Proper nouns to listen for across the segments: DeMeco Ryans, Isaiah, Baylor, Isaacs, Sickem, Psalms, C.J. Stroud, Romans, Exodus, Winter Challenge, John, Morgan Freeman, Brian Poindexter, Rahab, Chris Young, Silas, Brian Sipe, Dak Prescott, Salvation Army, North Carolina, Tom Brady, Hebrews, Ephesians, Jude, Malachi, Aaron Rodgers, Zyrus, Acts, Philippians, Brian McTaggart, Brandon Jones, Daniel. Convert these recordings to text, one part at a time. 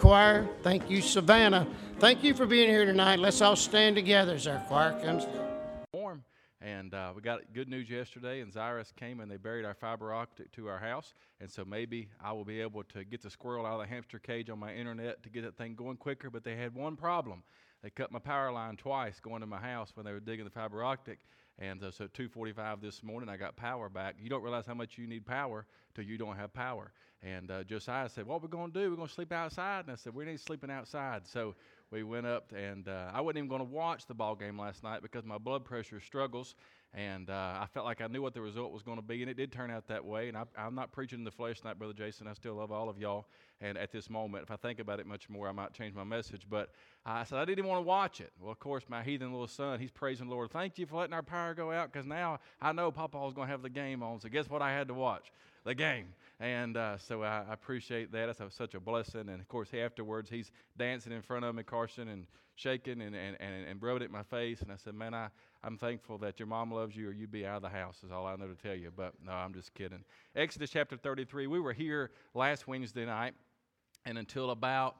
Choir. Thank you, Savannah. Thank you for being here tonight. Let's all stand together as our choir comes down. And we got good news yesterday, and Zyrus came and they buried our fiber optic to our house, and so maybe I will be able to get the squirrel out of the hamster cage on my internet to get that thing going quicker, but they had one problem. They cut my power line twice going to my house when they were digging the fiber optic, and so 2:45 this morning I got power back. You don't realize how much you need power till you don't have power. And Josiah said, what are we going to do? We're going to sleep outside. And I said, we need sleeping outside. So we went up, and I wasn't even going to watch the ball game last night because my blood pressure struggles. And I felt like I knew what the result was going to be, and it did turn out that way. And I'm not preaching in the flesh tonight, Brother Jason. I still love all of y'all. And at this moment, if I think about it much more, I might change my message. But I said I didn't want to watch it. Well, of course, my heathen little son, he's praising the Lord. Thank you for letting our power go out, because now I know Papa's going to have the game on. So guess what I had to watch? The game. And so I appreciate that. That's such a blessing. And, of course, afterwards, he's dancing in front of me, Carson, and shaking and rubbed it in my face. And I said, man, I'm thankful that your mom loves you, or you'd be out of the house is all I know to tell you. But, no, I'm just kidding. Exodus chapter 33. We were here last Wednesday night, and until about,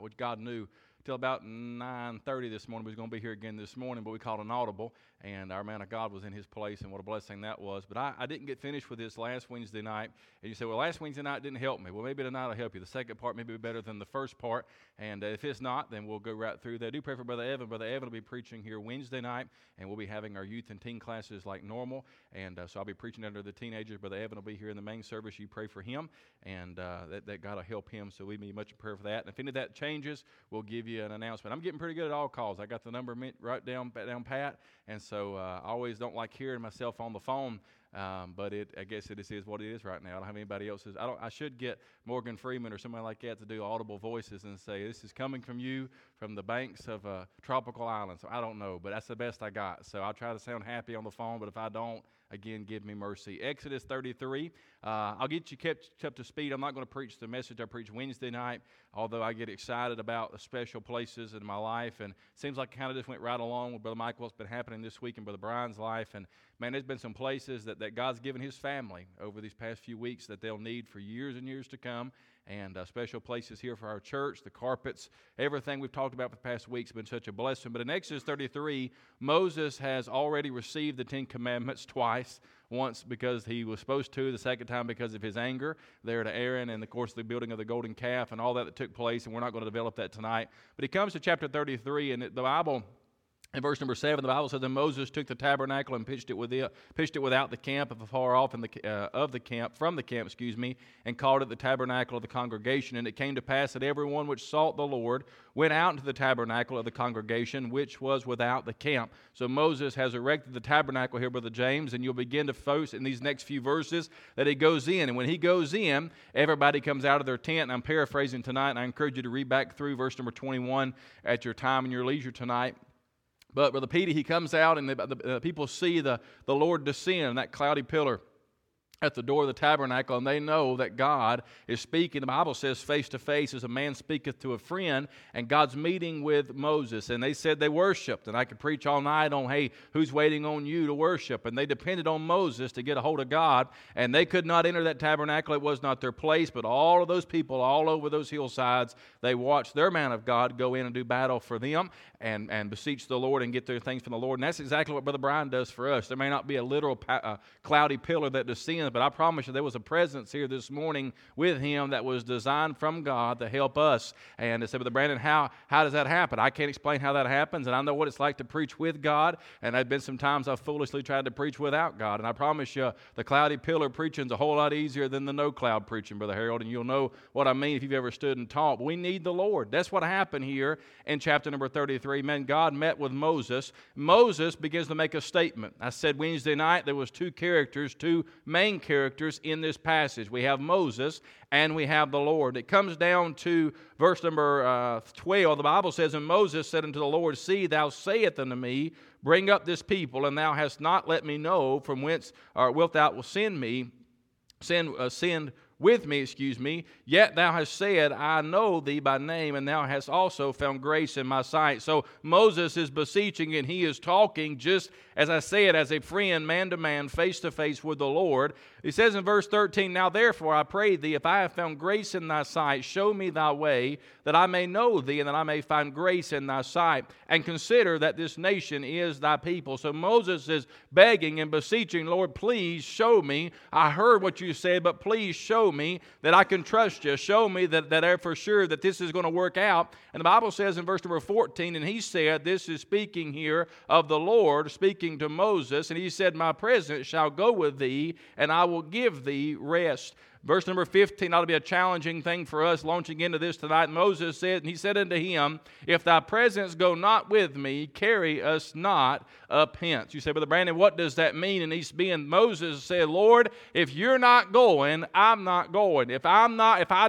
which God knew, till about 9:30 this morning. We was going to be here again this morning, but we called an audible, and our man of God was in his place, and what a blessing that was. But I didn't get finished with this last Wednesday night, and you say, well, last Wednesday night didn't help me. Well, maybe tonight will help you. The second part may be better than the first part, and if it's not, then we'll go right through there. Do pray for Brother Evan. Brother Evan will be preaching here Wednesday night, and we'll be having our youth and teen classes like normal, and so I'll be preaching under the teenagers. Brother Evan will be here in the main service. You pray for him, and that God will help him, so we need much prayer for that. And if any of that changes, we'll give you an announcement. I'm getting pretty good at all calls. I got the number right down pat, and so I always don't like hearing myself on the phone. But I guess it is what it is right now. I don't have anybody else's. I should get Morgan Freeman or somebody like that to do audible voices and say, this is coming from you from the banks of a tropical island. So I don't know, but that's the best I got. So I'll try to sound happy on the phone, but if I don't, again, give me mercy. Exodus 33. I'll get you kept up to speed. I'm not going to preach the message I preached Wednesday night, although I get excited about the special places in my life. And it seems like I kind of just went right along with Brother Michael, what's been happening this week in Brother Brian's life. And man, there's been some places that God's given his family over these past few weeks that they'll need for years and years to come. And special places here for our church, the carpets, everything we've talked about for the past week's been such a blessing. But in Exodus 33, Moses has already received the Ten Commandments twice. Once because he was supposed to, the second time because of his anger there to Aaron, and of course the building of the golden calf and all that took place, and we're not going to develop that tonight. But he comes to chapter 33, and the Bible... in verse number 7, the Bible says, "And Moses took the tabernacle and pitched it without the camp, afar off from the camp, and called it the tabernacle of the congregation. And it came to pass that everyone which sought the Lord went out into the tabernacle of the congregation, which was without the camp." So Moses has erected the tabernacle here, Brother James, and you'll begin to focus in these next few verses that he goes in. And when he goes in, everybody comes out of their tent. And I'm paraphrasing tonight, and I encourage you to read back through verse number 21 at your time and your leisure tonight. But Brother Petey, he comes out, and the people see the Lord descend, that cloudy pillar at the door of the tabernacle, and they know that God is speaking. The Bible says, face to face, as a man speaketh to a friend, and God's meeting with Moses. And they said they worshiped, and I could preach all night on, hey, who's waiting on you to worship? And they depended on Moses to get a hold of God, and they could not enter that tabernacle. It was not their place, but all of those people all over those hillsides, they watched their man of God go in and do battle for them and beseech the Lord and get their things from the Lord. And that's exactly what Brother Brian does for us. There may not be a literal cloudy pillar that descends, but I promise you there was a presence here this morning with him that was designed from God to help us. And I said, Brother Brandon, how does that happen? I can't explain how that happens, and I know what it's like to preach with God, and I've been some times I've foolishly tried to preach without God. And I promise you, the cloudy pillar preaching is a whole lot easier than the no cloud preaching, Brother Harold, and you'll know what I mean if you've ever stood and taught. But we need the Lord. That's what happened here in chapter number 33. Man, God met with Moses. Moses begins to make a statement. I said Wednesday night there was two main characters in this passage. We have Moses and we have the Lord. It comes down to verse number 12. The Bible says, "And Moses said unto the Lord, See, thou sayest unto me, Bring up this people, and thou hast not let me know from whence or wilt thou will send with me, yet thou hast said, I know thee by name, and thou hast also found grace in my sight." So Moses is beseeching, and he is talking, just as I said, as a friend, man to man, face to face with the Lord. He says in verse 13, "Now therefore I pray thee, if I have found grace in thy sight, show me thy way, that I may know thee, and that I may find grace in thy sight, and consider that this nation is thy people." So Moses is begging and beseeching, "Lord, please show me. I heard what you said, but please show me that I can trust you. Show me that for sure that this is going to work out." And the Bible says in verse number 14, "And he said," this is speaking here of the Lord, speaking to Moses, "and he said, My presence shall go with thee, and I will give thee rest." Verse number 15 ought to be a challenging thing for us launching into this tonight. Moses said, and he said unto him, if thy presence go not with me, carry us not up hence. You say, Brother Brandon, what does that mean in East Bend? Moses said, Lord, if you're not going, I'm not going. If I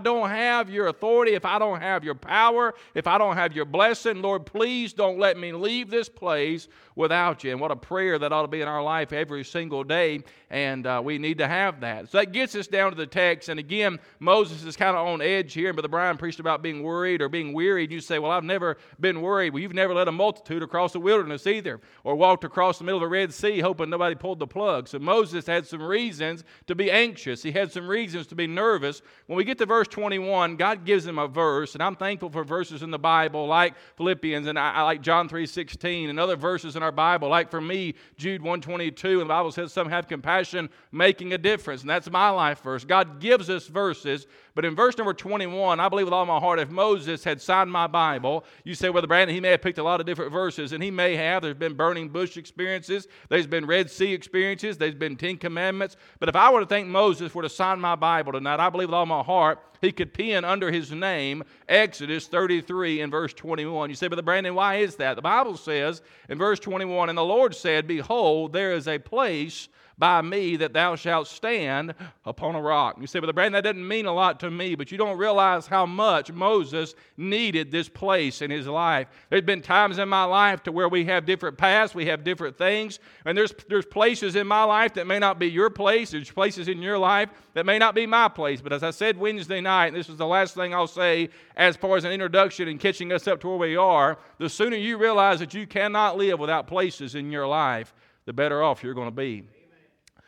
don't have your authority, if I don't have your power, if I don't have your blessing, Lord, please don't let me leave this place without you. And what a prayer that ought to be in our life every single day, and we need to have that. So that gets us down to the text, and again, Moses is kind of on edge here, and Brother Brian preached about being worried or being weary, and you say, well, I've never been worried. Well, you've never led a multitude across the wilderness either, or walked across the middle of the Red Sea hoping nobody pulled the plug. So Moses had some reasons to be anxious. He had some reasons to be nervous. When we get to verse 21, God gives him a verse, and I'm thankful for verses in the Bible like Philippians, and I like John 3:16, and other verses in our Bible, like for me, Jude 1:22, and the Bible says some have compassion, making a difference, and that's my life verse. God gives us verses, but in verse number 21, I believe with all my heart, if Moses had signed my Bible, you say, well, Brandon, he may have picked a lot of different verses, and he may have. There's been burning bush experiences, there's been Red Sea experiences, there's been 10 Commandments, but if I were to think Moses were to sign my Bible tonight, I believe with all my heart, he could pen under his name Exodus 33 and verse 21. You say, Brother Brandon, why is that? The Bible says in verse 21, and the Lord said, behold, there is a place by me that thou shalt stand upon a rock. You say, Brother Brandon, that doesn't mean a lot to me, but you don't realize how much Moses needed this place in his life. There's been times in my life to where we have different paths, we have different things, and there's places in my life that may not be your place, there's places in your life that may not be my place, but as I said Wednesday night, and this is the last thing I'll say as far as an introduction and catching us up to where we are, the sooner you realize that you cannot live without places in your life, the better off you're going to be.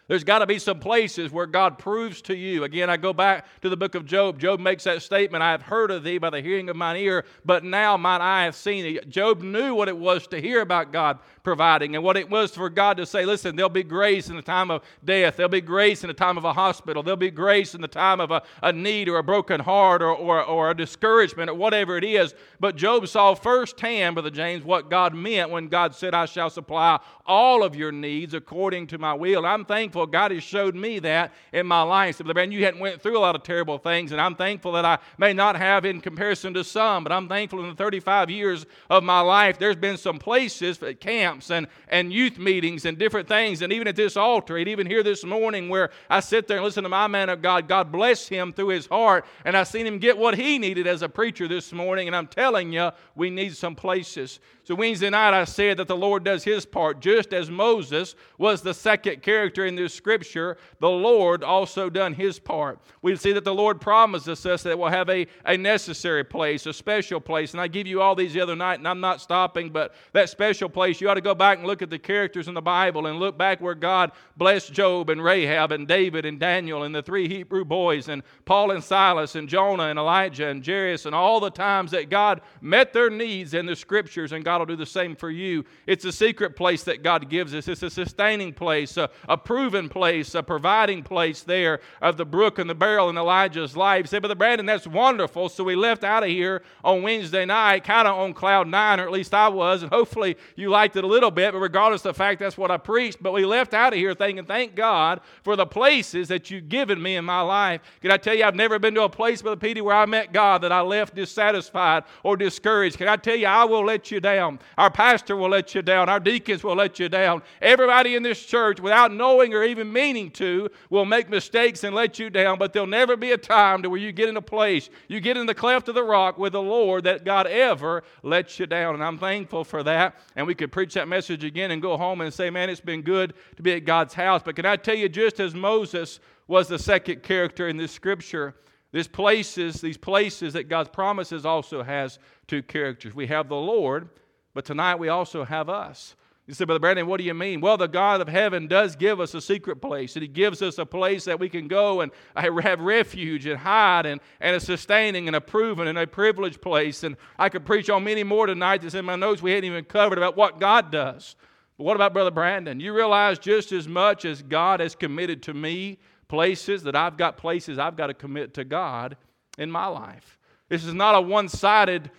There's got to be some places where God proves to you. Again, I go back to the book of Job. Job makes that statement, I have heard of thee by the hearing of mine ear, but now mine eye hath seen thee. Job knew what it was to hear about God providing and what it was for God to say, listen, there'll be grace in the time of death. There'll be grace in the time of a hospital. There'll be grace in the time of a need or a broken heart or a discouragement or whatever it is. But Job saw firsthand, Brother James, what God meant when God said, I shall supply all of your needs according to my will. I'm thankful God has showed me that in my life. So, man, you hadn't went through a lot of terrible things, and I'm thankful that I may not have in comparison to some, but I'm thankful in the 35 years of my life, there's been some places, camps and youth meetings and different things, and even at this altar, and even here this morning where I sit there and listen to my man of God, God bless him through his heart, and I seen him get what he needed as a preacher this morning, and I'm telling you, we need some places. So Wednesday night I said that the Lord does his part, just as Moses was the second character in this scripture, the Lord also done his part. We see that the Lord promises us that we'll have a necessary place, a special place, and I give you all these the other night, and I'm not stopping, but that special place, you ought to go back and look at the characters in the Bible and look back where God blessed Job and Rahab and David and Daniel and the three Hebrew boys and Paul and Silas and Jonah and Elijah and Zyrus and all the times that God met their needs in the scriptures, and God will do the same for you. It's a secret place that God gives us. It's a sustaining place, a proven place, a providing place there of the brook and the barrel in Elijah's life. You say, Brother Brandon, that's wonderful. So we left out of here on Wednesday night, kind of on cloud nine, or at least I was, and hopefully you liked it a little bit, but regardless of the fact, that's what I preached. But we left out of here thinking, thank God for the places that you've given me in my life. Can I tell you, I've never been to a place, Brother Petey, where I met God that I left dissatisfied or discouraged. Can I tell you, I will let you down. Our pastor will let you down. Our deacons will let you down. Everybody in this church, without knowing or even meaning to, will make mistakes and let you down, but there'll never be a time to where you get in a place, you get in the cleft of the rock with the Lord, that God ever lets you down, and I'm thankful for that, and we could preach that message again and go home and say, man, it's been good to be at God's house. But can I tell you, just as Moses was the second character in this scripture, these places that God's promises also has two characters. We have the Lord, but tonight we also have us. You say, Brother Brandon, what do you mean? Well, the God of heaven does give us a secret place, and he gives us a place that we can go and have refuge and hide, and a sustaining and a proven and a privileged place. And I could preach on many more tonight that's in my notes we hadn't even covered about what God does. But what about Brother Brandon? You realize just as much as God has committed to me places, that I've got places I've got to commit to God in my life. This is not a one-sided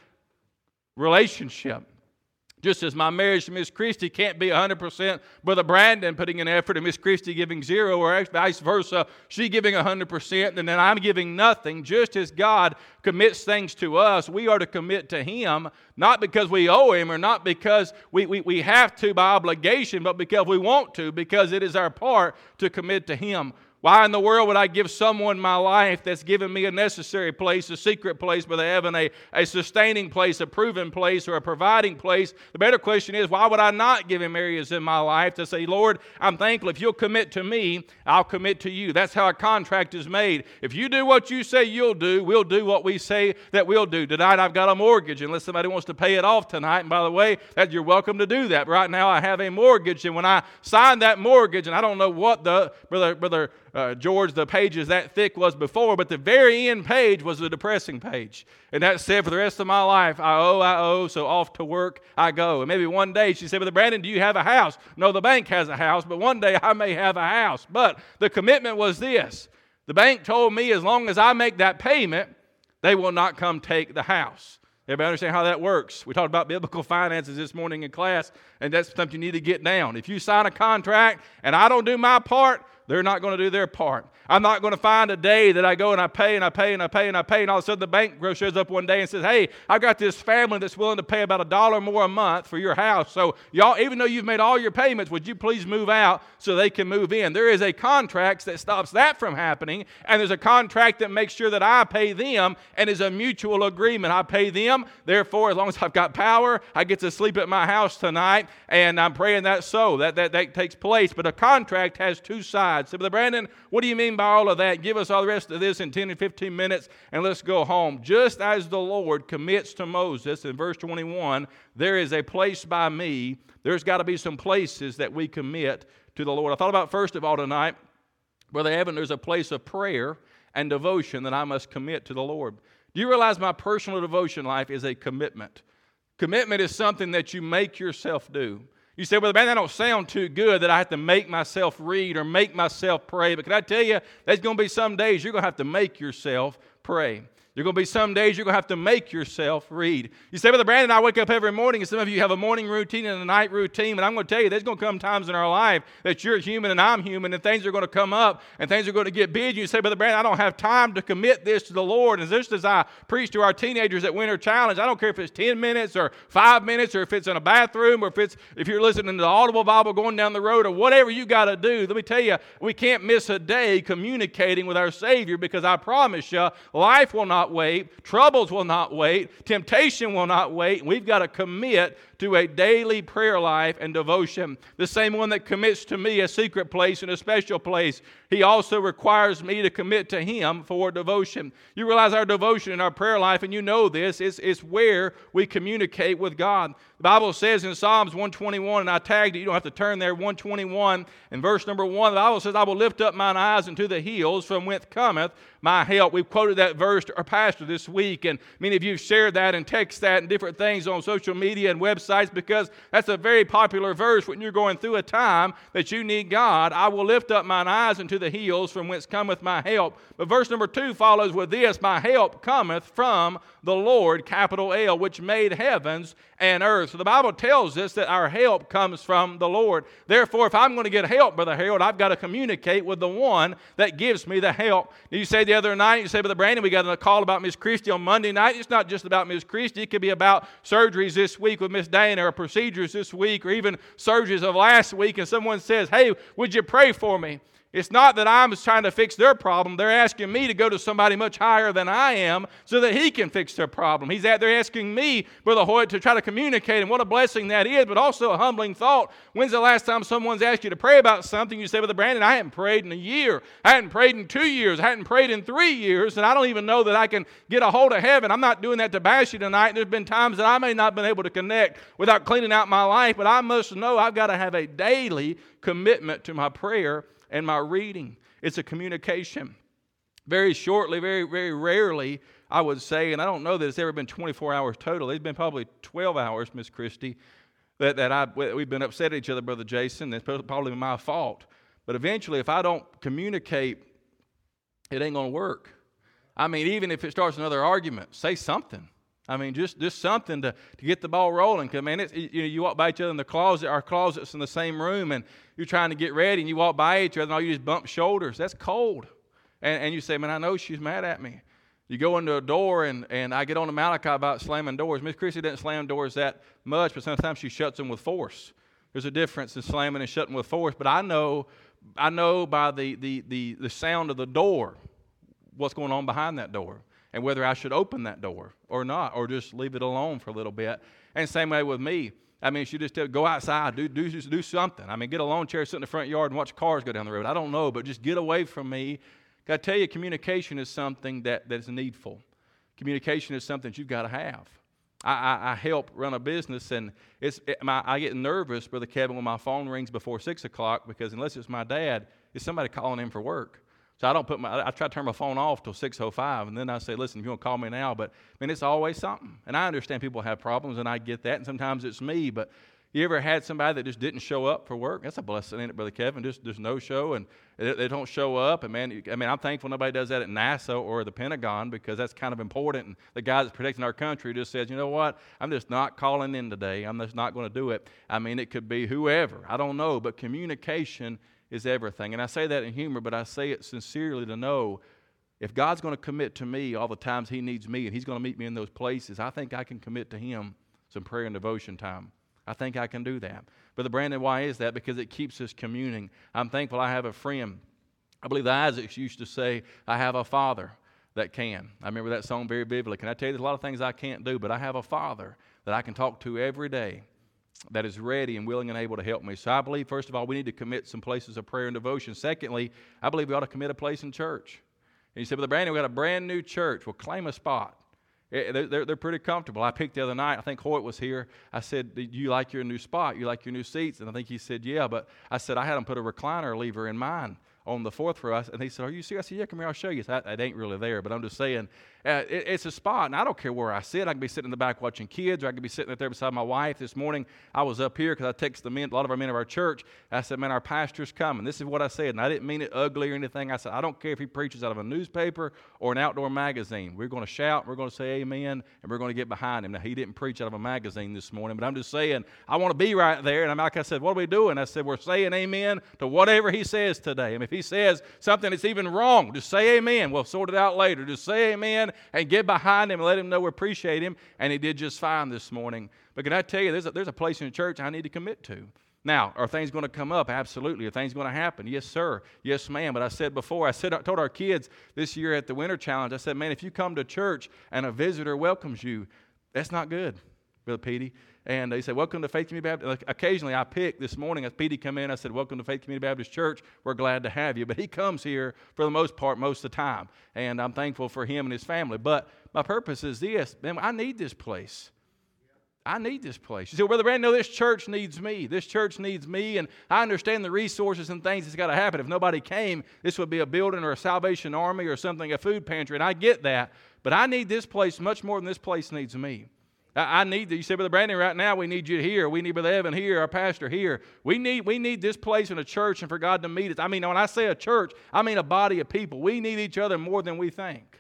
relationship. Just as my marriage to Miss Christie can't be 100% Brother Brandon putting an effort and Miss Christie giving 0, or vice versa, she giving 100% and then I'm giving nothing. Just as God commits things to us, we are to commit to Him, not because we owe Him or not because we have to by obligation, but because we want to, because it is our part to commit to Him. Why in the world would I give someone my life that's given me a necessary place, a secret place by the heaven, a sustaining place, a proven place, or a providing place? The better question is, why would I not give Him areas in my life to say, Lord, I'm thankful. If you'll commit to me, I'll commit to you. That's how a contract is made. If you do what you say you'll do, we'll do what we say that we'll do. Tonight I've got a mortgage unless somebody wants to pay it off tonight. And by the way, you're welcome to do that. Right now I have a mortgage, and when I sign that mortgage, and I don't know what the, George, the pages that thick was before, but the very end page was a depressing page. And that said, for the rest of my life, I owe, so off to work I go. And maybe one day she said, Brother Brandon, do you have a house? No, the bank has a house, but one day I may have a house. But the commitment was this. The bank told me as long as I make that payment, they will not come take the house. Everybody understand how that works? We talked about biblical finances this morning in class, and that's something you need to get down. If you sign a contract and I don't do my part, they're not going to do their part. I'm not going to find a day that I go and I pay, and all of a sudden the bank shows up one day and says, hey, I've got this family that's willing to pay about $1 more a month for your house. So y'all, even though you've made all your payments, would you please move out so they can move in? There is a contract that stops that from happening, and there's a contract that makes sure that I pay them, and is a mutual agreement. I pay them, therefore, as long as I've got power, I get to sleep at my house tonight, and I'm praying that so. That takes place. But a contract has two sides. So, Brother Brandon, what do you mean by all of that? Give us all the rest of this in 10 and 15 minutes, and let's go home. Just as the Lord commits to Moses in verse 21, there is a place by me. There's got to be some places that we commit to the Lord. I thought about, first of all, tonight, Brother Evan, there's a place of prayer and devotion that I must commit to the Lord. Do you realize my personal devotion life is a commitment? Commitment is something that you make yourself do. You say, well, man, that don't sound too good that I have to make myself read or make myself pray. But can I tell you, there's going to be some days you're going to have to make yourself pray. There are going to be some days you're going to have to make yourself read. You say, Brother Brandon, I wake up every morning, and some of you have a morning routine and a night routine, but I'm going to tell you, there's going to come times in our life that you're human and I'm human, and things are going to come up, and things are going to get busy. You say, Brother Brandon, I don't have time to commit this to the Lord. And just as I preach to our teenagers at Winter Challenge, I don't care if it's 10 minutes or 5 minutes, or if it's in a bathroom, or if you're listening to the Audible Bible going down the road, or whatever you got to do. Let me tell you, we can't miss a day communicating with our Savior, because I promise you, life will not wait, troubles will not wait, temptation will not wait. We've got to commit to a daily prayer life and devotion. The same one that commits to me a secret place and a special place, He also requires me to commit to Him for devotion. You realize our devotion in our prayer life, and you know this, it's where we communicate with God. The Bible says in Psalms 121, and I tagged it, you don't have to turn there, 121, and verse number 1, the Bible says, I will lift up mine eyes unto the hills, from whence cometh my help. We've quoted that verse to our pastor this week, and many of you have shared that and text that and different things on social media and websites, because that's a very popular verse when you're going through a time that you need God. I will lift up mine eyes unto the hills, from whence cometh my help. But verse number 2 follows with this, my help cometh from the Lord, capital L, which made heavens and earth. So the Bible tells us that our help comes from the Lord. Therefore, if I'm going to get help, Brother Harold, I've got to communicate with the one that gives me the help. You say the other night, you say, Brother Brandon, we got a call about Miss Christie on Monday night. It's not just about Miss Christie. It could be about surgeries this week with Miss Dana, or procedures this week, or even surgeries of last week, and someone says, hey, would you pray for me? It's not that I'm trying to fix their problem. They're asking me to go to somebody much higher than I am so that he can fix their problem. They're asking me, Brother Hoyt, to try to communicate, and what a blessing that is, but also a humbling thought. When's the last time someone's asked you to pray about something? You say, Brother Brandon, I hadn't prayed in a year. I hadn't prayed in 2 years. I hadn't prayed in 3 years, and I don't even know that I can get a hold of heaven. I'm not doing that to bash you tonight. There's been times that I may not have been able to connect without cleaning out my life, but I must know I've got to have a daily commitment to my prayer and my reading. It's a communication. Very shortly, very, very rarely, I would say, and I don't know that it's ever been 24 hours total. It's been probably 12 hours, Miss Christie, we've been upset at each other, Brother Jason. That's probably my fault. But eventually, if I don't communicate, it ain't going to work. I mean, even if it starts another argument, say something. I mean, just something to get the ball rolling. Because, man, you walk by each other in the closet. Our closet's in the same room, and you're trying to get ready, and you walk by each other, and all you just bump shoulders. That's cold. And you say, man, I know she's mad at me. You go into a door, and I get on to Malachi about slamming doors. Miss Christie doesn't slam doors that much, but sometimes she shuts them with force. There's a difference in slamming and shutting with force. But I know by the sound of the door what's going on behind that door, and whether I should open that door or not, or just leave it alone for a little bit. And same way with me. I mean, she just go outside, do something. I mean, get a lawn chair, sit in the front yard, and watch cars go down the road. I don't know, but just get away from me. I tell you, communication is something that is needful. Communication is something that you've got to have. I help run a business, and I get nervous, Brother Kevin, when my phone rings before 6 o'clock, because unless it's my dad, it's somebody calling in for work. So I try to turn my phone off till 6:05, and then I say, listen, if you want to call me now, but I mean, it's always something. And I understand people have problems, and I get that, and sometimes it's me, but you ever had somebody that just didn't show up for work? That's a blessing, ain't it, Brother Kevin? Just there's no show, and they don't show up. And, man, I'm thankful nobody does that at NASA or the Pentagon, because that's kind of important. And the guy that's protecting our country just says, you know what, I'm just not calling in today. I'm just not going to do it. I mean, it could be whoever. I don't know, but communication is everything. And I say that in humor, but I say it sincerely to know if God's going to commit to me all the times he needs me, and he's going to meet me in those places, I think I can commit to him some prayer and devotion time. I think I can do that. Brother Brandon, why is that? Because it keeps us communing. I'm thankful I have a friend. I believe the Isaacs used to say, I have a father that can. I remember that song very vividly. Can I tell you, there's a lot of things I can't do, but I have a father that I can talk to every day that is ready and willing and able to help me. So I believe, first of all, we need to commit some places of prayer and devotion. Secondly, I believe we ought to commit a place in church. And you say, Brother Brandon, we've got a brand new church. Well, claim a spot. They're pretty comfortable. I picked the other night, I think Hoyt was here. I said, do you like your new spot? You like your new seats? And I think he said, yeah. But I said, I had him put a recliner lever in mine on the fourth for us. And he said, are you serious? I said, yeah, come here, I'll show you. So it ain't really there, but I'm just saying, it's a spot. And I don't care where I sit. I can be sitting in the back watching kids, or I can be sitting up there beside my wife. This morning, I was up here because I texted the men, a lot of our men of our church. I said, man, our pastor's coming. This is what I said, and I didn't mean it ugly or anything. I said, I don't care if he preaches out of a newspaper or an outdoor magazine. We're going to shout, we're going to say amen, and we're going to get behind him. Now, he didn't preach out of a magazine this morning, but I'm just saying, I want to be right there. And like I said, what are we doing? I said, we're saying amen to whatever he says today. I mean, if he says something that's even wrong, just say amen. We'll sort it out later. Just say amen and get behind him and let him know we appreciate him. And he did just fine this morning. But can I tell you, there's a place in the church I need to commit to. Now, are things going to come up? Absolutely. Are things going to happen? Yes, sir. Yes, ma'am. But I said before, I told our kids this year at the Winter Challenge, I said, man, if you come to church and a visitor welcomes you, that's not good, Brother Petey. And they said, welcome to Faith Community Baptist. Occasionally I pick this morning, as Petey come in, I said, welcome to Faith Community Baptist Church. We're glad to have you. But he comes here for the most part, most of the time. And I'm thankful for him and his family. But my purpose is this, man, I need this place. I need this place. You say, Brother Brandon, no, this church needs me. This church needs me, and I understand the resources and things that's got to happen. If nobody came, this would be a building or a Salvation Army or something, a food pantry, and I get that. But I need this place much more than this place needs me. I need that. You say, Brother Brandon, right now we need you here. We need Brother Evan here, our pastor here. We need this place in a church and for God to meet us. I mean, when I say a church, I mean a body of people. We need each other more than we think.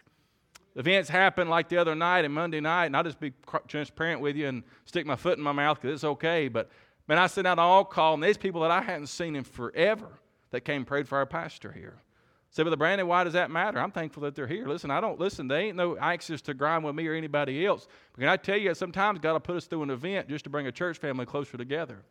Events happen like the other night and Monday night, and I'll just be transparent with you and stick my foot in my mouth because it's okay. But, man, I sent out an all-call, and there's people that I hadn't seen in forever that came and prayed for our pastor here. Say, Brother Brandon, why does that matter? I'm thankful that they're here. Listen, they ain't no anxious to grind with me or anybody else. But can I tell you, sometimes God will put us through an event just to bring a church family closer together.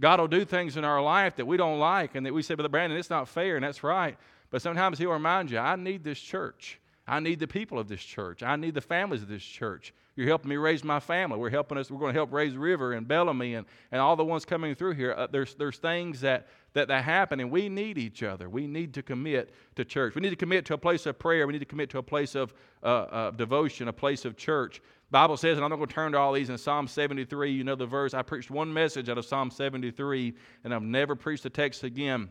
God will do things in our life that we don't like and that we say, Brother Brandon, it's not fair, and that's right. But sometimes he'll remind you, I need this church. I need the people of this church. I need the families of this church. You're helping me raise my family. We're going to help raise River and Bellamy and all the ones coming through here. There's things that happen, and we need each other. We need to commit to church. We need to commit to a place of prayer. We need to commit to a place of devotion, a place of church. The Bible says, and I'm not going to turn to all these, in Psalm 73, you know the verse. I preached one message out of Psalm 73, and I've never preached the text again.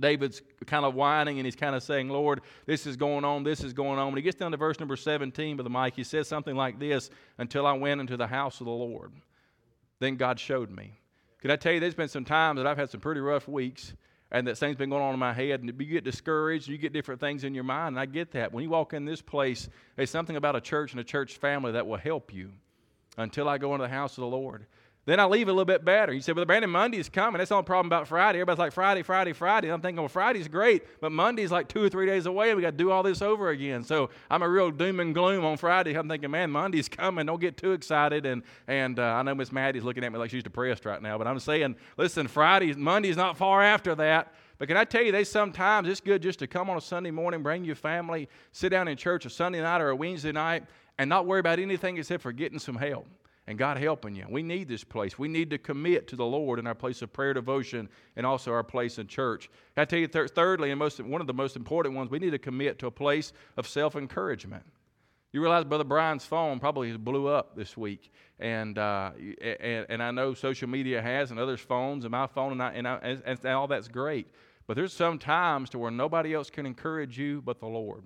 David's kind of whining, and he's kind of saying, Lord, this is going on, this is going on. When he gets down to verse number 17, Brother Mike, he says something like this, until I went into the house of the Lord. Then God showed me. Can I tell you, there's been some times that I've had some pretty rough weeks, and that thing's been going on in my head, and you get discouraged, you get different things in your mind, and I get that. When you walk in this place, there's something about a church and a church family that will help you until I go into the house of the Lord. Then I leave a little bit better. You say, well, Brandon, Monday is coming. That's the only problem about Friday. Everybody's like, Friday, Friday, Friday. And I'm thinking, well, Friday's great, but Monday's like 2 or 3 days away, and we got to do all this over again. So I'm a real doom and gloom on Friday. I'm thinking, man, Monday's coming. Don't get too excited. And I know Miss Maddie's looking at me like she's depressed right now, but I'm saying, listen, Monday's not far after that. But can I tell you, sometimes it's good just to come on a Sunday morning, bring your family, sit down in church a Sunday night or a Wednesday night, and not worry about anything except for getting some help. And God helping you. We need this place. We need to commit to the Lord in our place of prayer, devotion, and also our place in church. I tell you, thirdly, and one of the most important ones, we need to commit to a place of self-encouragement. You realize Brother Brian's phone probably blew up this week, and I know social media has, and others' phones, and my phone, and all that's great. But there's some times to where nobody else can encourage you but the Lord.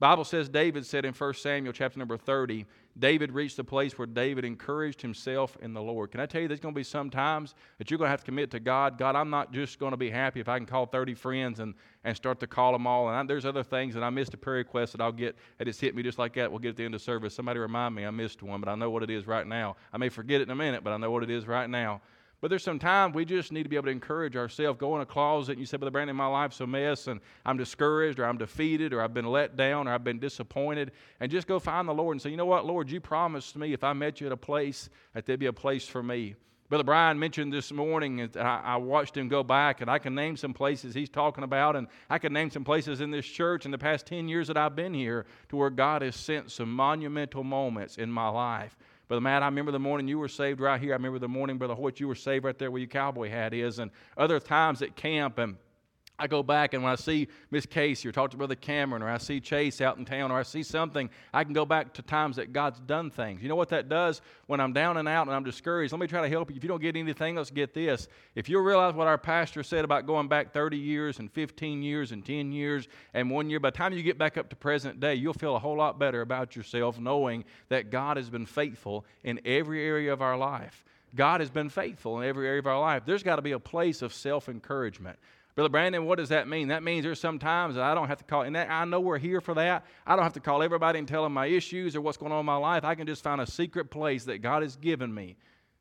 Bible says David said in 1 Samuel chapter number 30, David reached the place where David encouraged himself in the Lord. Can I tell you, there's going to be some times that you're going to have to commit to God. God, I'm not just going to be happy if I can call 30 friends and start to call them all. And there's other things that I missed a prayer request that I'll get that just hit me just like that. We'll get at the end of service. Somebody remind me I missed one, but I know what it is right now. I may forget it in a minute, but I know what it is right now. But there's some time we just need to be able to encourage ourselves. Go in a closet and you say, Brother Brandon, my life's a mess, and I'm discouraged, or I'm defeated, or I've been let down, or I've been disappointed. And just go find the Lord and say, you know what, Lord, you promised me if I met you at a place that there'd be a place for me. Brother Brian mentioned this morning, and I watched him go back, and I can name some places he's talking about, and I can name some places in this church in the past 10 years that I've been here to where God has sent some monumental moments in my life. Brother Matt, I remember the morning you were saved right here. I remember the morning, Brother Hoyt, you were saved right there where your cowboy hat is. And other times at camp, and I go back, and when I see Miss Casey or talk to Brother Cameron, or I see Chase out in town, or I see something, I can go back to times that God's done things. You know what that does? When I'm down and out and I'm discouraged, let me try to help you. If you don't get anything, let's get this. If you'll realize what our pastor said about going back 30 years and 15 years and 10 years and 1 year, by the time you get back up to present day, you'll feel a whole lot better about yourself knowing that God has been faithful in every area of our life. God has been faithful in every area of our life. There's got to be a place of self-encouragement. Brother Brandon, what does that mean? That means there's some times that I don't have to call, and that, I know we're here for that. I don't have to call everybody and tell them my issues or what's going on in my life. I can just find a secret place that God has given me.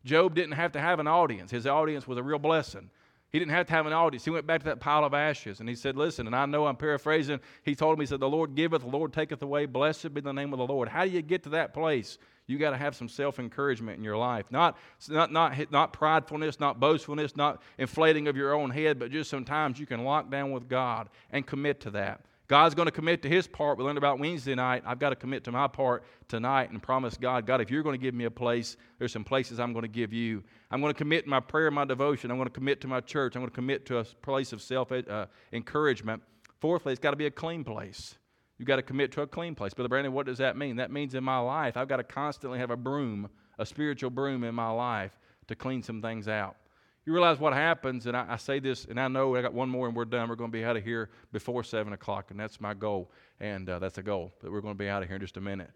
Job didn't have to have an audience. His audience was a real blessing. He didn't have to have an audience. He went back to that pile of ashes, and he said, listen, and I know I'm paraphrasing. He told him, he said, the Lord giveth, the Lord taketh away. Blessed be the name of the Lord. How do you get to that place? You got to have some self-encouragement in your life. Not pridefulness, not boastfulness, not inflating of your own head, but just sometimes you can lock down with God and commit to that. God's going to commit to his part. We learned about Wednesday night. I've got to commit to my part tonight and promise God, God, if you're going to give me a place, there's some places I'm going to give you. I'm going to commit my prayer, my devotion. I'm going to commit to my church. I'm going to commit to a place of self-encouragement. Fourthly, it's got to be a clean place. You've got to commit to a clean place. Brother Brandon, what does that mean? That means in my life, I've got to constantly have a broom, a spiritual broom in my life to clean some things out. You realize what happens, and I say this, and I know I got one more and we're done. We're going to be out of here before 7 o'clock, and that's my goal. And that's a goal, that we're going to be out of here in just a minute.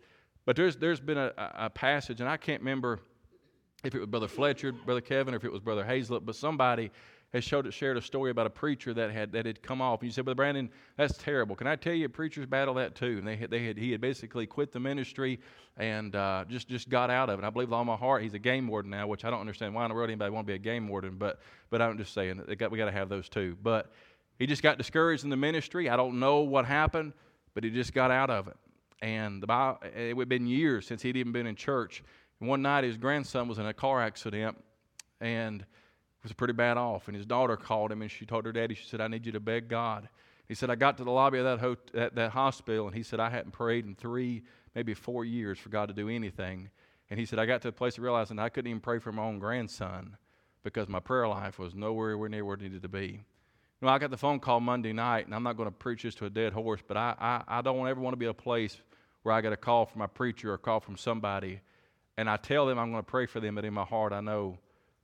But there's been a passage, and I can't remember if it was Brother Fletcher, Brother Kevin, or if it was Brother Hazlett, but somebody has shared a story about a preacher that had come off. And you said, Brother Brandon, that's terrible. Can I tell you, preachers battle that too. And he had basically quit the ministry and just got out of it. I believe with all my heart he's a game warden now, which I don't understand why in the world anybody want to be a game warden, but I'm just saying that we got to have those too. But he just got discouraged in the ministry. I don't know what happened, but he just got out of it. And it had been years since he'd even been in church. And one night his grandson was in a car accident, and was pretty bad off, and his daughter called him, and she told her daddy, she said, I need you to beg God. He said, I got to the lobby of that hospital, and he said, I hadn't prayed in 3, maybe 4 years for God to do anything. And he said, I got to the place of realizing I couldn't even pray for my own grandson because my prayer life was nowhere near where it needed to be. You know, I got the phone call Monday night, and I'm not going to preach this to a dead horse, but I don't ever want to be at a place where I got a call from my preacher or a call from somebody, and I tell them I'm going to pray for them, but in my heart I know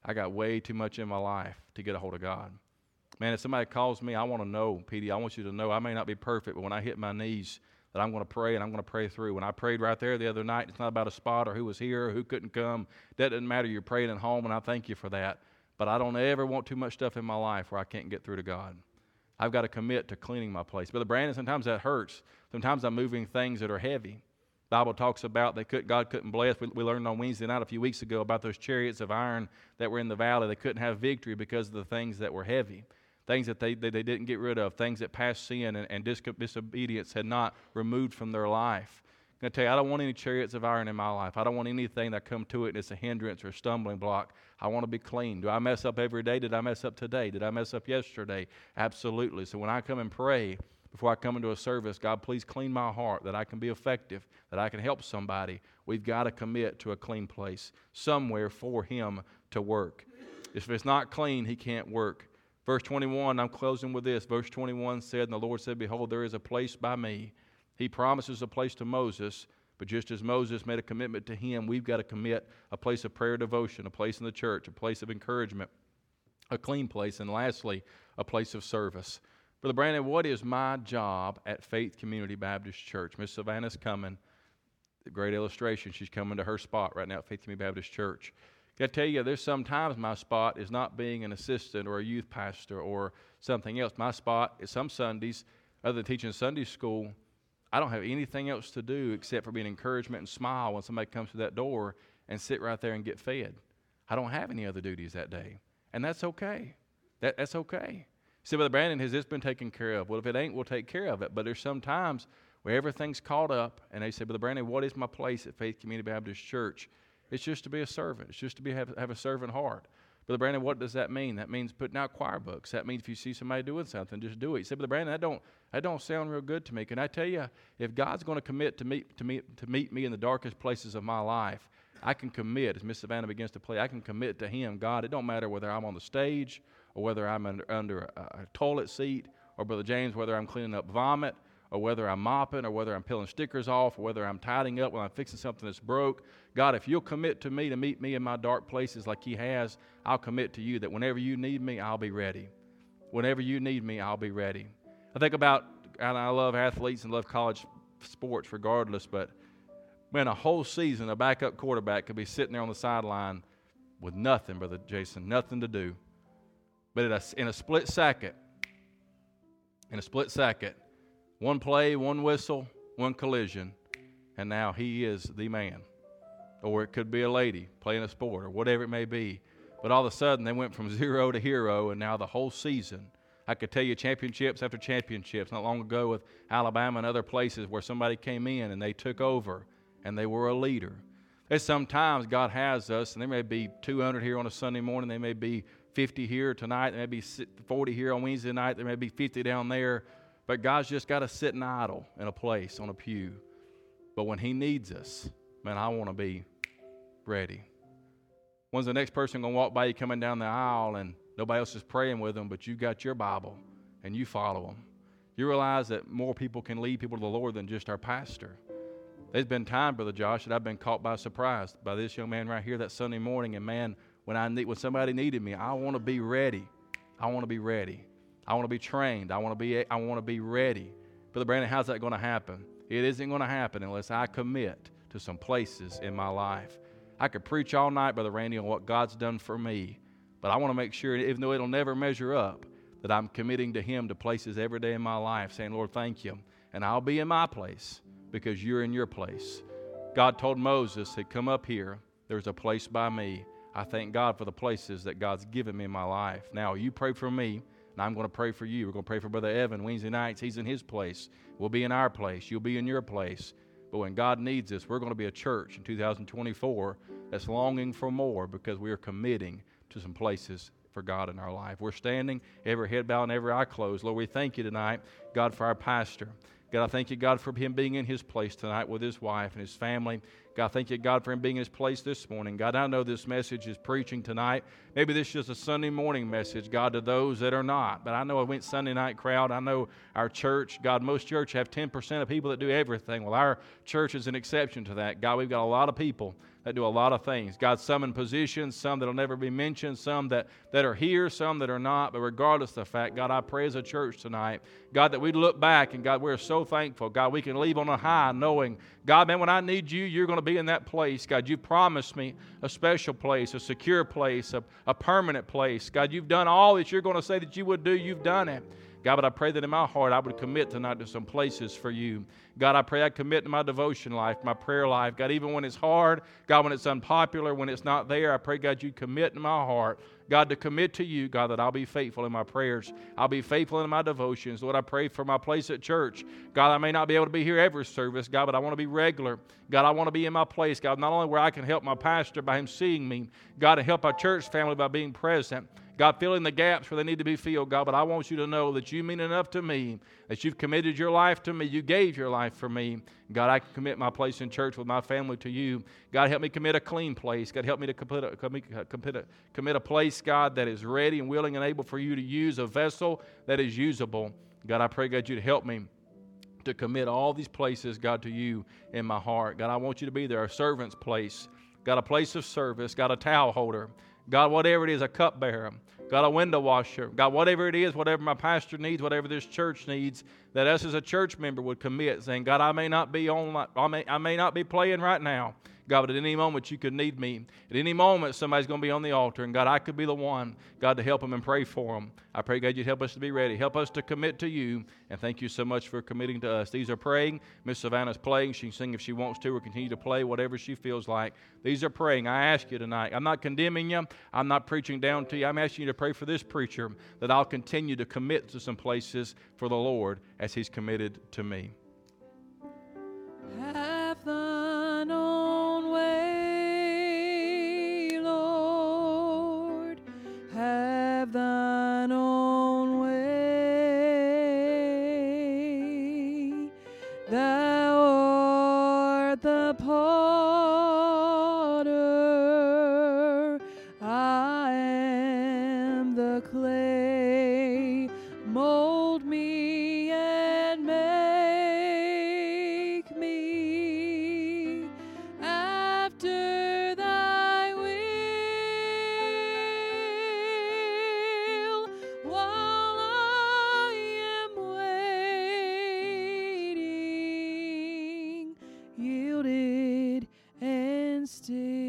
I got way too much in my life to get a hold of God. Man, if somebody calls me, I want to know, PD, I want you to know I may not be perfect, but when I hit my knees, that I'm going to pray, and I'm going to pray through. When I prayed right there the other night, it's not about a spot or who was here or who couldn't come. That doesn't matter. You're praying at home, and I thank you for that. But I don't ever want too much stuff in my life where I can't get through to God. I've got to commit to cleaning my place. Brother Brandon, sometimes that hurts. Sometimes I'm moving things that are heavy. The Bible talks about God couldn't bless. We learned on Wednesday night a few weeks ago about those chariots of iron that were in the valley. They couldn't have victory because of the things that were heavy, things that they didn't get rid of, things that past sin and disobedience had not removed from their life. I'm going to tell you, I don't want any chariots of iron in my life. I don't want anything that come to it and it's a hindrance or a stumbling block. I want to be clean. Do I mess up every day? Did I mess up today? Did I mess up yesterday? Absolutely. So when I come and pray, before I come into a service, God, please clean my heart that I can be effective, that I can help somebody. We've got to commit to a clean place somewhere for Him to work. If it's not clean, He can't work. Verse 21, I'm closing with this. Verse 21 said, and the Lord said, behold, there is a place by me. He promises a place to Moses, but just as Moses made a commitment to Him, we've got to commit a place of prayer devotion, a place in the church, a place of encouragement, a clean place, and lastly, a place of service. Brother Brandon, what is my job at Faith Community Baptist Church? Miss Savannah's coming. Great illustration. She's coming to her spot right now at Faith Community Baptist Church. I tell you, there's sometimes my spot is not being an assistant or a youth pastor or something else. My spot is some Sundays, other than teaching Sunday school, I don't have anything else to do except for be an encouragement and smile when somebody comes to that door and sit right there and get fed. I don't have any other duties that day, and that's okay. That's okay. See, Brother Brandon, has this been taken care of? Well, if it ain't, we'll take care of it. But there's some times where everything's caught up, and they say, Brother Brandon, what is my place at Faith Community Baptist Church? It's just to be a servant. It's just to be have a servant heart. Brother Brandon, what does that mean? That means putting out choir books. That means if you see somebody doing something, just do it. You say, Brother Brandon, that don't sound real good to me. Can I tell you, if God's going to commit to meet me in the darkest places of my life, I can commit, as Miss Savannah begins to play, I can commit to Him. God, it don't matter whether I'm on the stage or whether I'm under a toilet seat, or Brother James, whether I'm cleaning up vomit, or whether I'm mopping, or whether I'm peeling stickers off, or whether I'm tidying up when I'm fixing something that's broke. God, if you'll commit to me to meet me in my dark places like He has, I'll commit to you that whenever you need me, I'll be ready. Whenever you need me, I'll be ready. I think about, and I love athletes and love college sports regardless, but man, a whole season, a backup quarterback could be sitting there on the sideline with nothing, Brother Jason, nothing to do. But in a split second, one play, one whistle, one collision, and now he is the man. Or it could be a lady playing a sport or whatever it may be. But all of a sudden, they went from zero to hero, and now the whole season. I could tell you championships after championships, not long ago with Alabama and other places where somebody came in and they took over, and they were a leader. And sometimes God has us, and there may be 200 here on a Sunday morning, there may be 50 here tonight, there may be 40 here on Wednesday night, there may be 50 down there. But God's just got to sit and idle in a place, on a pew. But when He needs us, man, I want to be ready. When's the next person going to walk by you coming down the aisle and nobody else is praying with them, but you got your Bible and you follow them? You realize that more people can lead people to the Lord than just our pastor. There's been time, Brother Josh, that I've been caught by surprise by this young man right here that Sunday morning. And man, when somebody needed me, I want to be ready. I want to be ready. I want to be trained. I want to be ready. Brother Brandon, how's that going to happen? It isn't going to happen unless I commit to some places in my life. I could preach all night, Brother Randy, on what God's done for me, but I want to make sure, even though it'll never measure up, that I'm committing to Him to places every day in my life, saying, Lord, thank you. And I'll be in my place because you're in your place. God told Moses, hey, come up here. There's a place by me. I thank God for the places that God's given me in my life. Now, you pray for me. And I'm going to pray for you. We're going to pray for Brother Evan Wednesday nights. He's in his place. We'll be in our place. You'll be in your place. But when God needs us, we're going to be a church in 2024 that's longing for more because we are committing to some places for God in our life. We're standing, every head bowed and every eye closed. Lord, we thank you tonight, God, for our pastor. God, I thank you, God, for him being in his place tonight with his wife and his family. God, thank you, God, for him being in his place this morning. God, I know this message is preaching tonight. Maybe this is just a Sunday morning message, God, to those that are not. But I know I went Sunday night crowd. I know our church, God, most churches have 10% of people that do everything. Well, our church is an exception to that. God, we've got a lot of people that do a lot of things. God, some in positions, some that will never be mentioned, some that are here, some that are not. But regardless of the fact, God, I pray as a church tonight, God, that we look back and, God, we're so thankful. God, we can leave on a high knowing, God, man, when I need you, you're going to be in that place. God, you promised me a special place, a secure place, a permanent place. God, you've done all that you're going to say that you would do. You've done it. God, but I pray that in my heart I would commit tonight to some places for you. God, I pray I commit to my devotion life, my prayer life. God, even when it's hard, God, when it's unpopular, when it's not there, I pray, God, you commit in my heart, God, to commit to you, God, that I'll be faithful in my prayers. I'll be faithful in my devotions. Lord, I pray for my place at church. God, I may not be able to be here every service, God, but I want to be regular. God, I want to be in my place, God, not only where I can help my pastor by him seeing me, God, to help our church family by being present. God, fill in the gaps where they need to be filled, God, but I want you to know that you mean enough to me, that you've committed your life to me, you gave your life for me. God, I can commit my place in church with my family to you. God, help me commit a clean place. God, help me to commit a place, God, that is ready and willing and able for you to use, a vessel that is usable. God, I pray, God, you'd help me to commit all these places, God, to you in my heart. God, I want you to be there, a servant's place. God, a place of service. God, a towel holder. God, whatever it is, a cupbearer. God, a window washer. God, whatever it is, whatever my pastor needs, whatever this church needs, that us as a church member would commit, saying, God, I may not be playing right now, God, but at any moment you could need me. At any moment somebody's going to be on the altar, and God, I could be the one, God, to help them and pray for them. I pray, God, you'd help us to be ready. Help us to commit to you, and thank you so much for committing to us. These are praying. Miss Savannah's playing. She can sing if she wants to or continue to play, whatever she feels like. These are praying. I ask you tonight. I'm not condemning you. I'm not preaching down to you. I'm asking you to pray for this preacher that I'll continue to commit to some places for the Lord as he's committed to me. Have thine own way, Lord. Have thine own way. Thou art the potter. I am the clay. Mold me and make me after thy will, while I am waiting, yielded and still.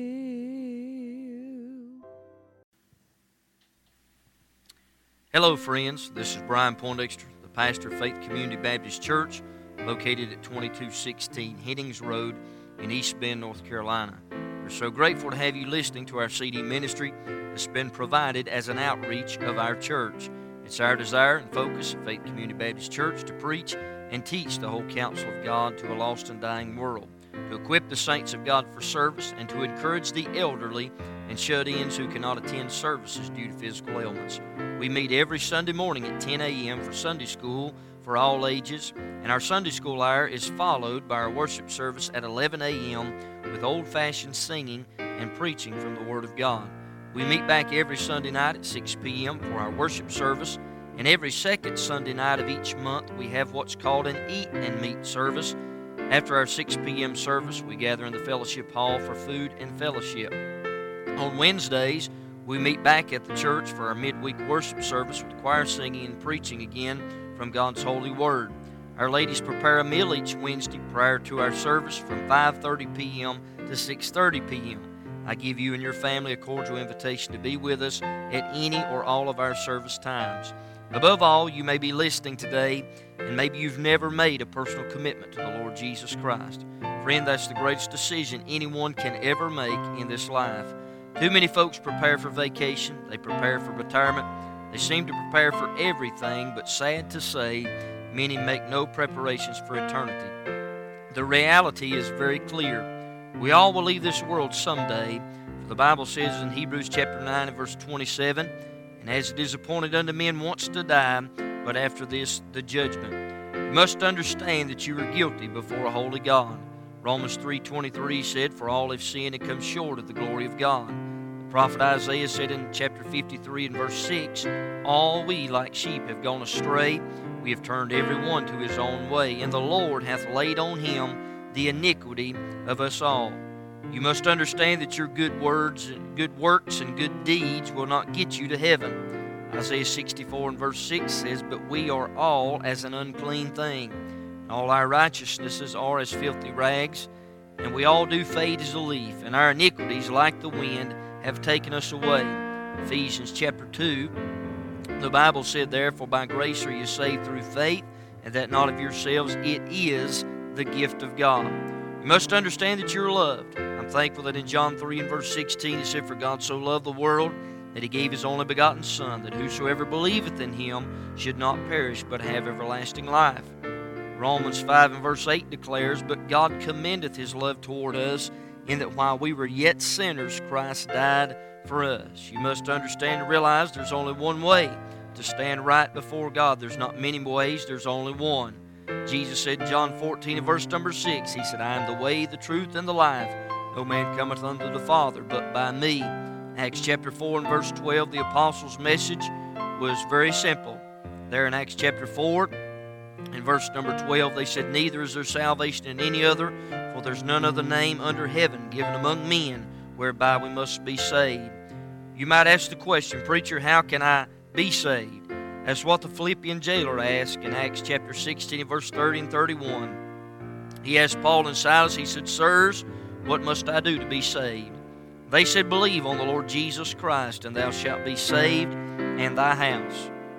Hello, friends. This is Brian Poindexter, the pastor of Faith Community Baptist Church, located at 2216 Hennings Road in East Bend, North Carolina. We're so grateful to have you listening to our CD ministry that's been provided as an outreach of our church. It's our desire and focus at Faith Community Baptist Church to preach and teach the whole counsel of God to a lost and dying world, to equip the saints of God for service, and to encourage the elderly and shut-ins who cannot attend services due to physical ailments. We meet every Sunday morning at 10 a.m. for Sunday school for all ages, and our Sunday school hour is followed by our worship service at 11 a.m. with old-fashioned singing and preaching from the Word of God. We meet back every Sunday night at 6 p.m. for our worship service, and every second Sunday night of each month we have what's called an Eat and Meet service. After our 6 p.m. service, we gather in the fellowship hall for food and fellowship. On Wednesdays, we meet back at the church for our midweek worship service with choir singing and preaching again from God's holy word. Our ladies prepare a meal each Wednesday prior to our service from 5:30 p.m. to 6:30 p.m. I give you and your family a cordial invitation to be with us at any or all of our service times. Above all, you may be listening today, and maybe you've never made a personal commitment to the Lord Jesus Christ. Friend, that's the greatest decision anyone can ever make in this life. Too many folks prepare for vacation, they prepare for retirement, they seem to prepare for everything, but sad to say, many make no preparations for eternity. The reality is very clear. We all will leave this world someday, for the Bible says in Hebrews chapter 9 and verse 27, "And as it is appointed unto men once to die, but after this the judgment." You must understand that you are guilty before a holy God. Romans 3:23 said, "For all have sinned and come short of the glory of God." The prophet Isaiah said in chapter 53 and verse 6, "All we like sheep have gone astray, we have turned every one to his own way, and the Lord hath laid on him the iniquity of us all." You must understand that your good words, and good works, and good deeds will not get you to heaven. Isaiah 64 and verse 6 says, "But we are all as an unclean thing, and all our righteousnesses are as filthy rags, and we all do fade as a leaf, and our iniquities, like the wind, have taken us away." Ephesians chapter 2 The Bible said, therefore, by grace are you saved through faith, and that not of yourselves, it is the gift of God. You must understand that you're loved. I'm thankful that in John 3 and verse 16, it said, for God so loved the world that he gave his only begotten Son, that whosoever believeth in him should not perish, but have everlasting life. Romans 5 and verse 8 declares, but God commendeth his love toward us, in that while we were yet sinners, Christ died for us. You must understand and realize there's only one way to stand right before God. There's not many ways, there's only one. Jesus said in John 14 and verse number 6, he said, I am the way, the truth, and the life. No man cometh unto the Father but by me. Acts chapter 4 and verse 12, the apostles' message was very simple. There in Acts chapter 4 and verse number 12, they said, neither is there salvation in any other, for there's none other name under heaven given among men whereby we must be saved. You might ask the question, preacher, how can I be saved? That's what the Philippian jailer asked in Acts chapter 16, verse 30 and 31. He asked Paul and Silas, he said, sirs, what must I do to be saved? They said, believe on the Lord Jesus Christ, and thou shalt be saved, and thy house.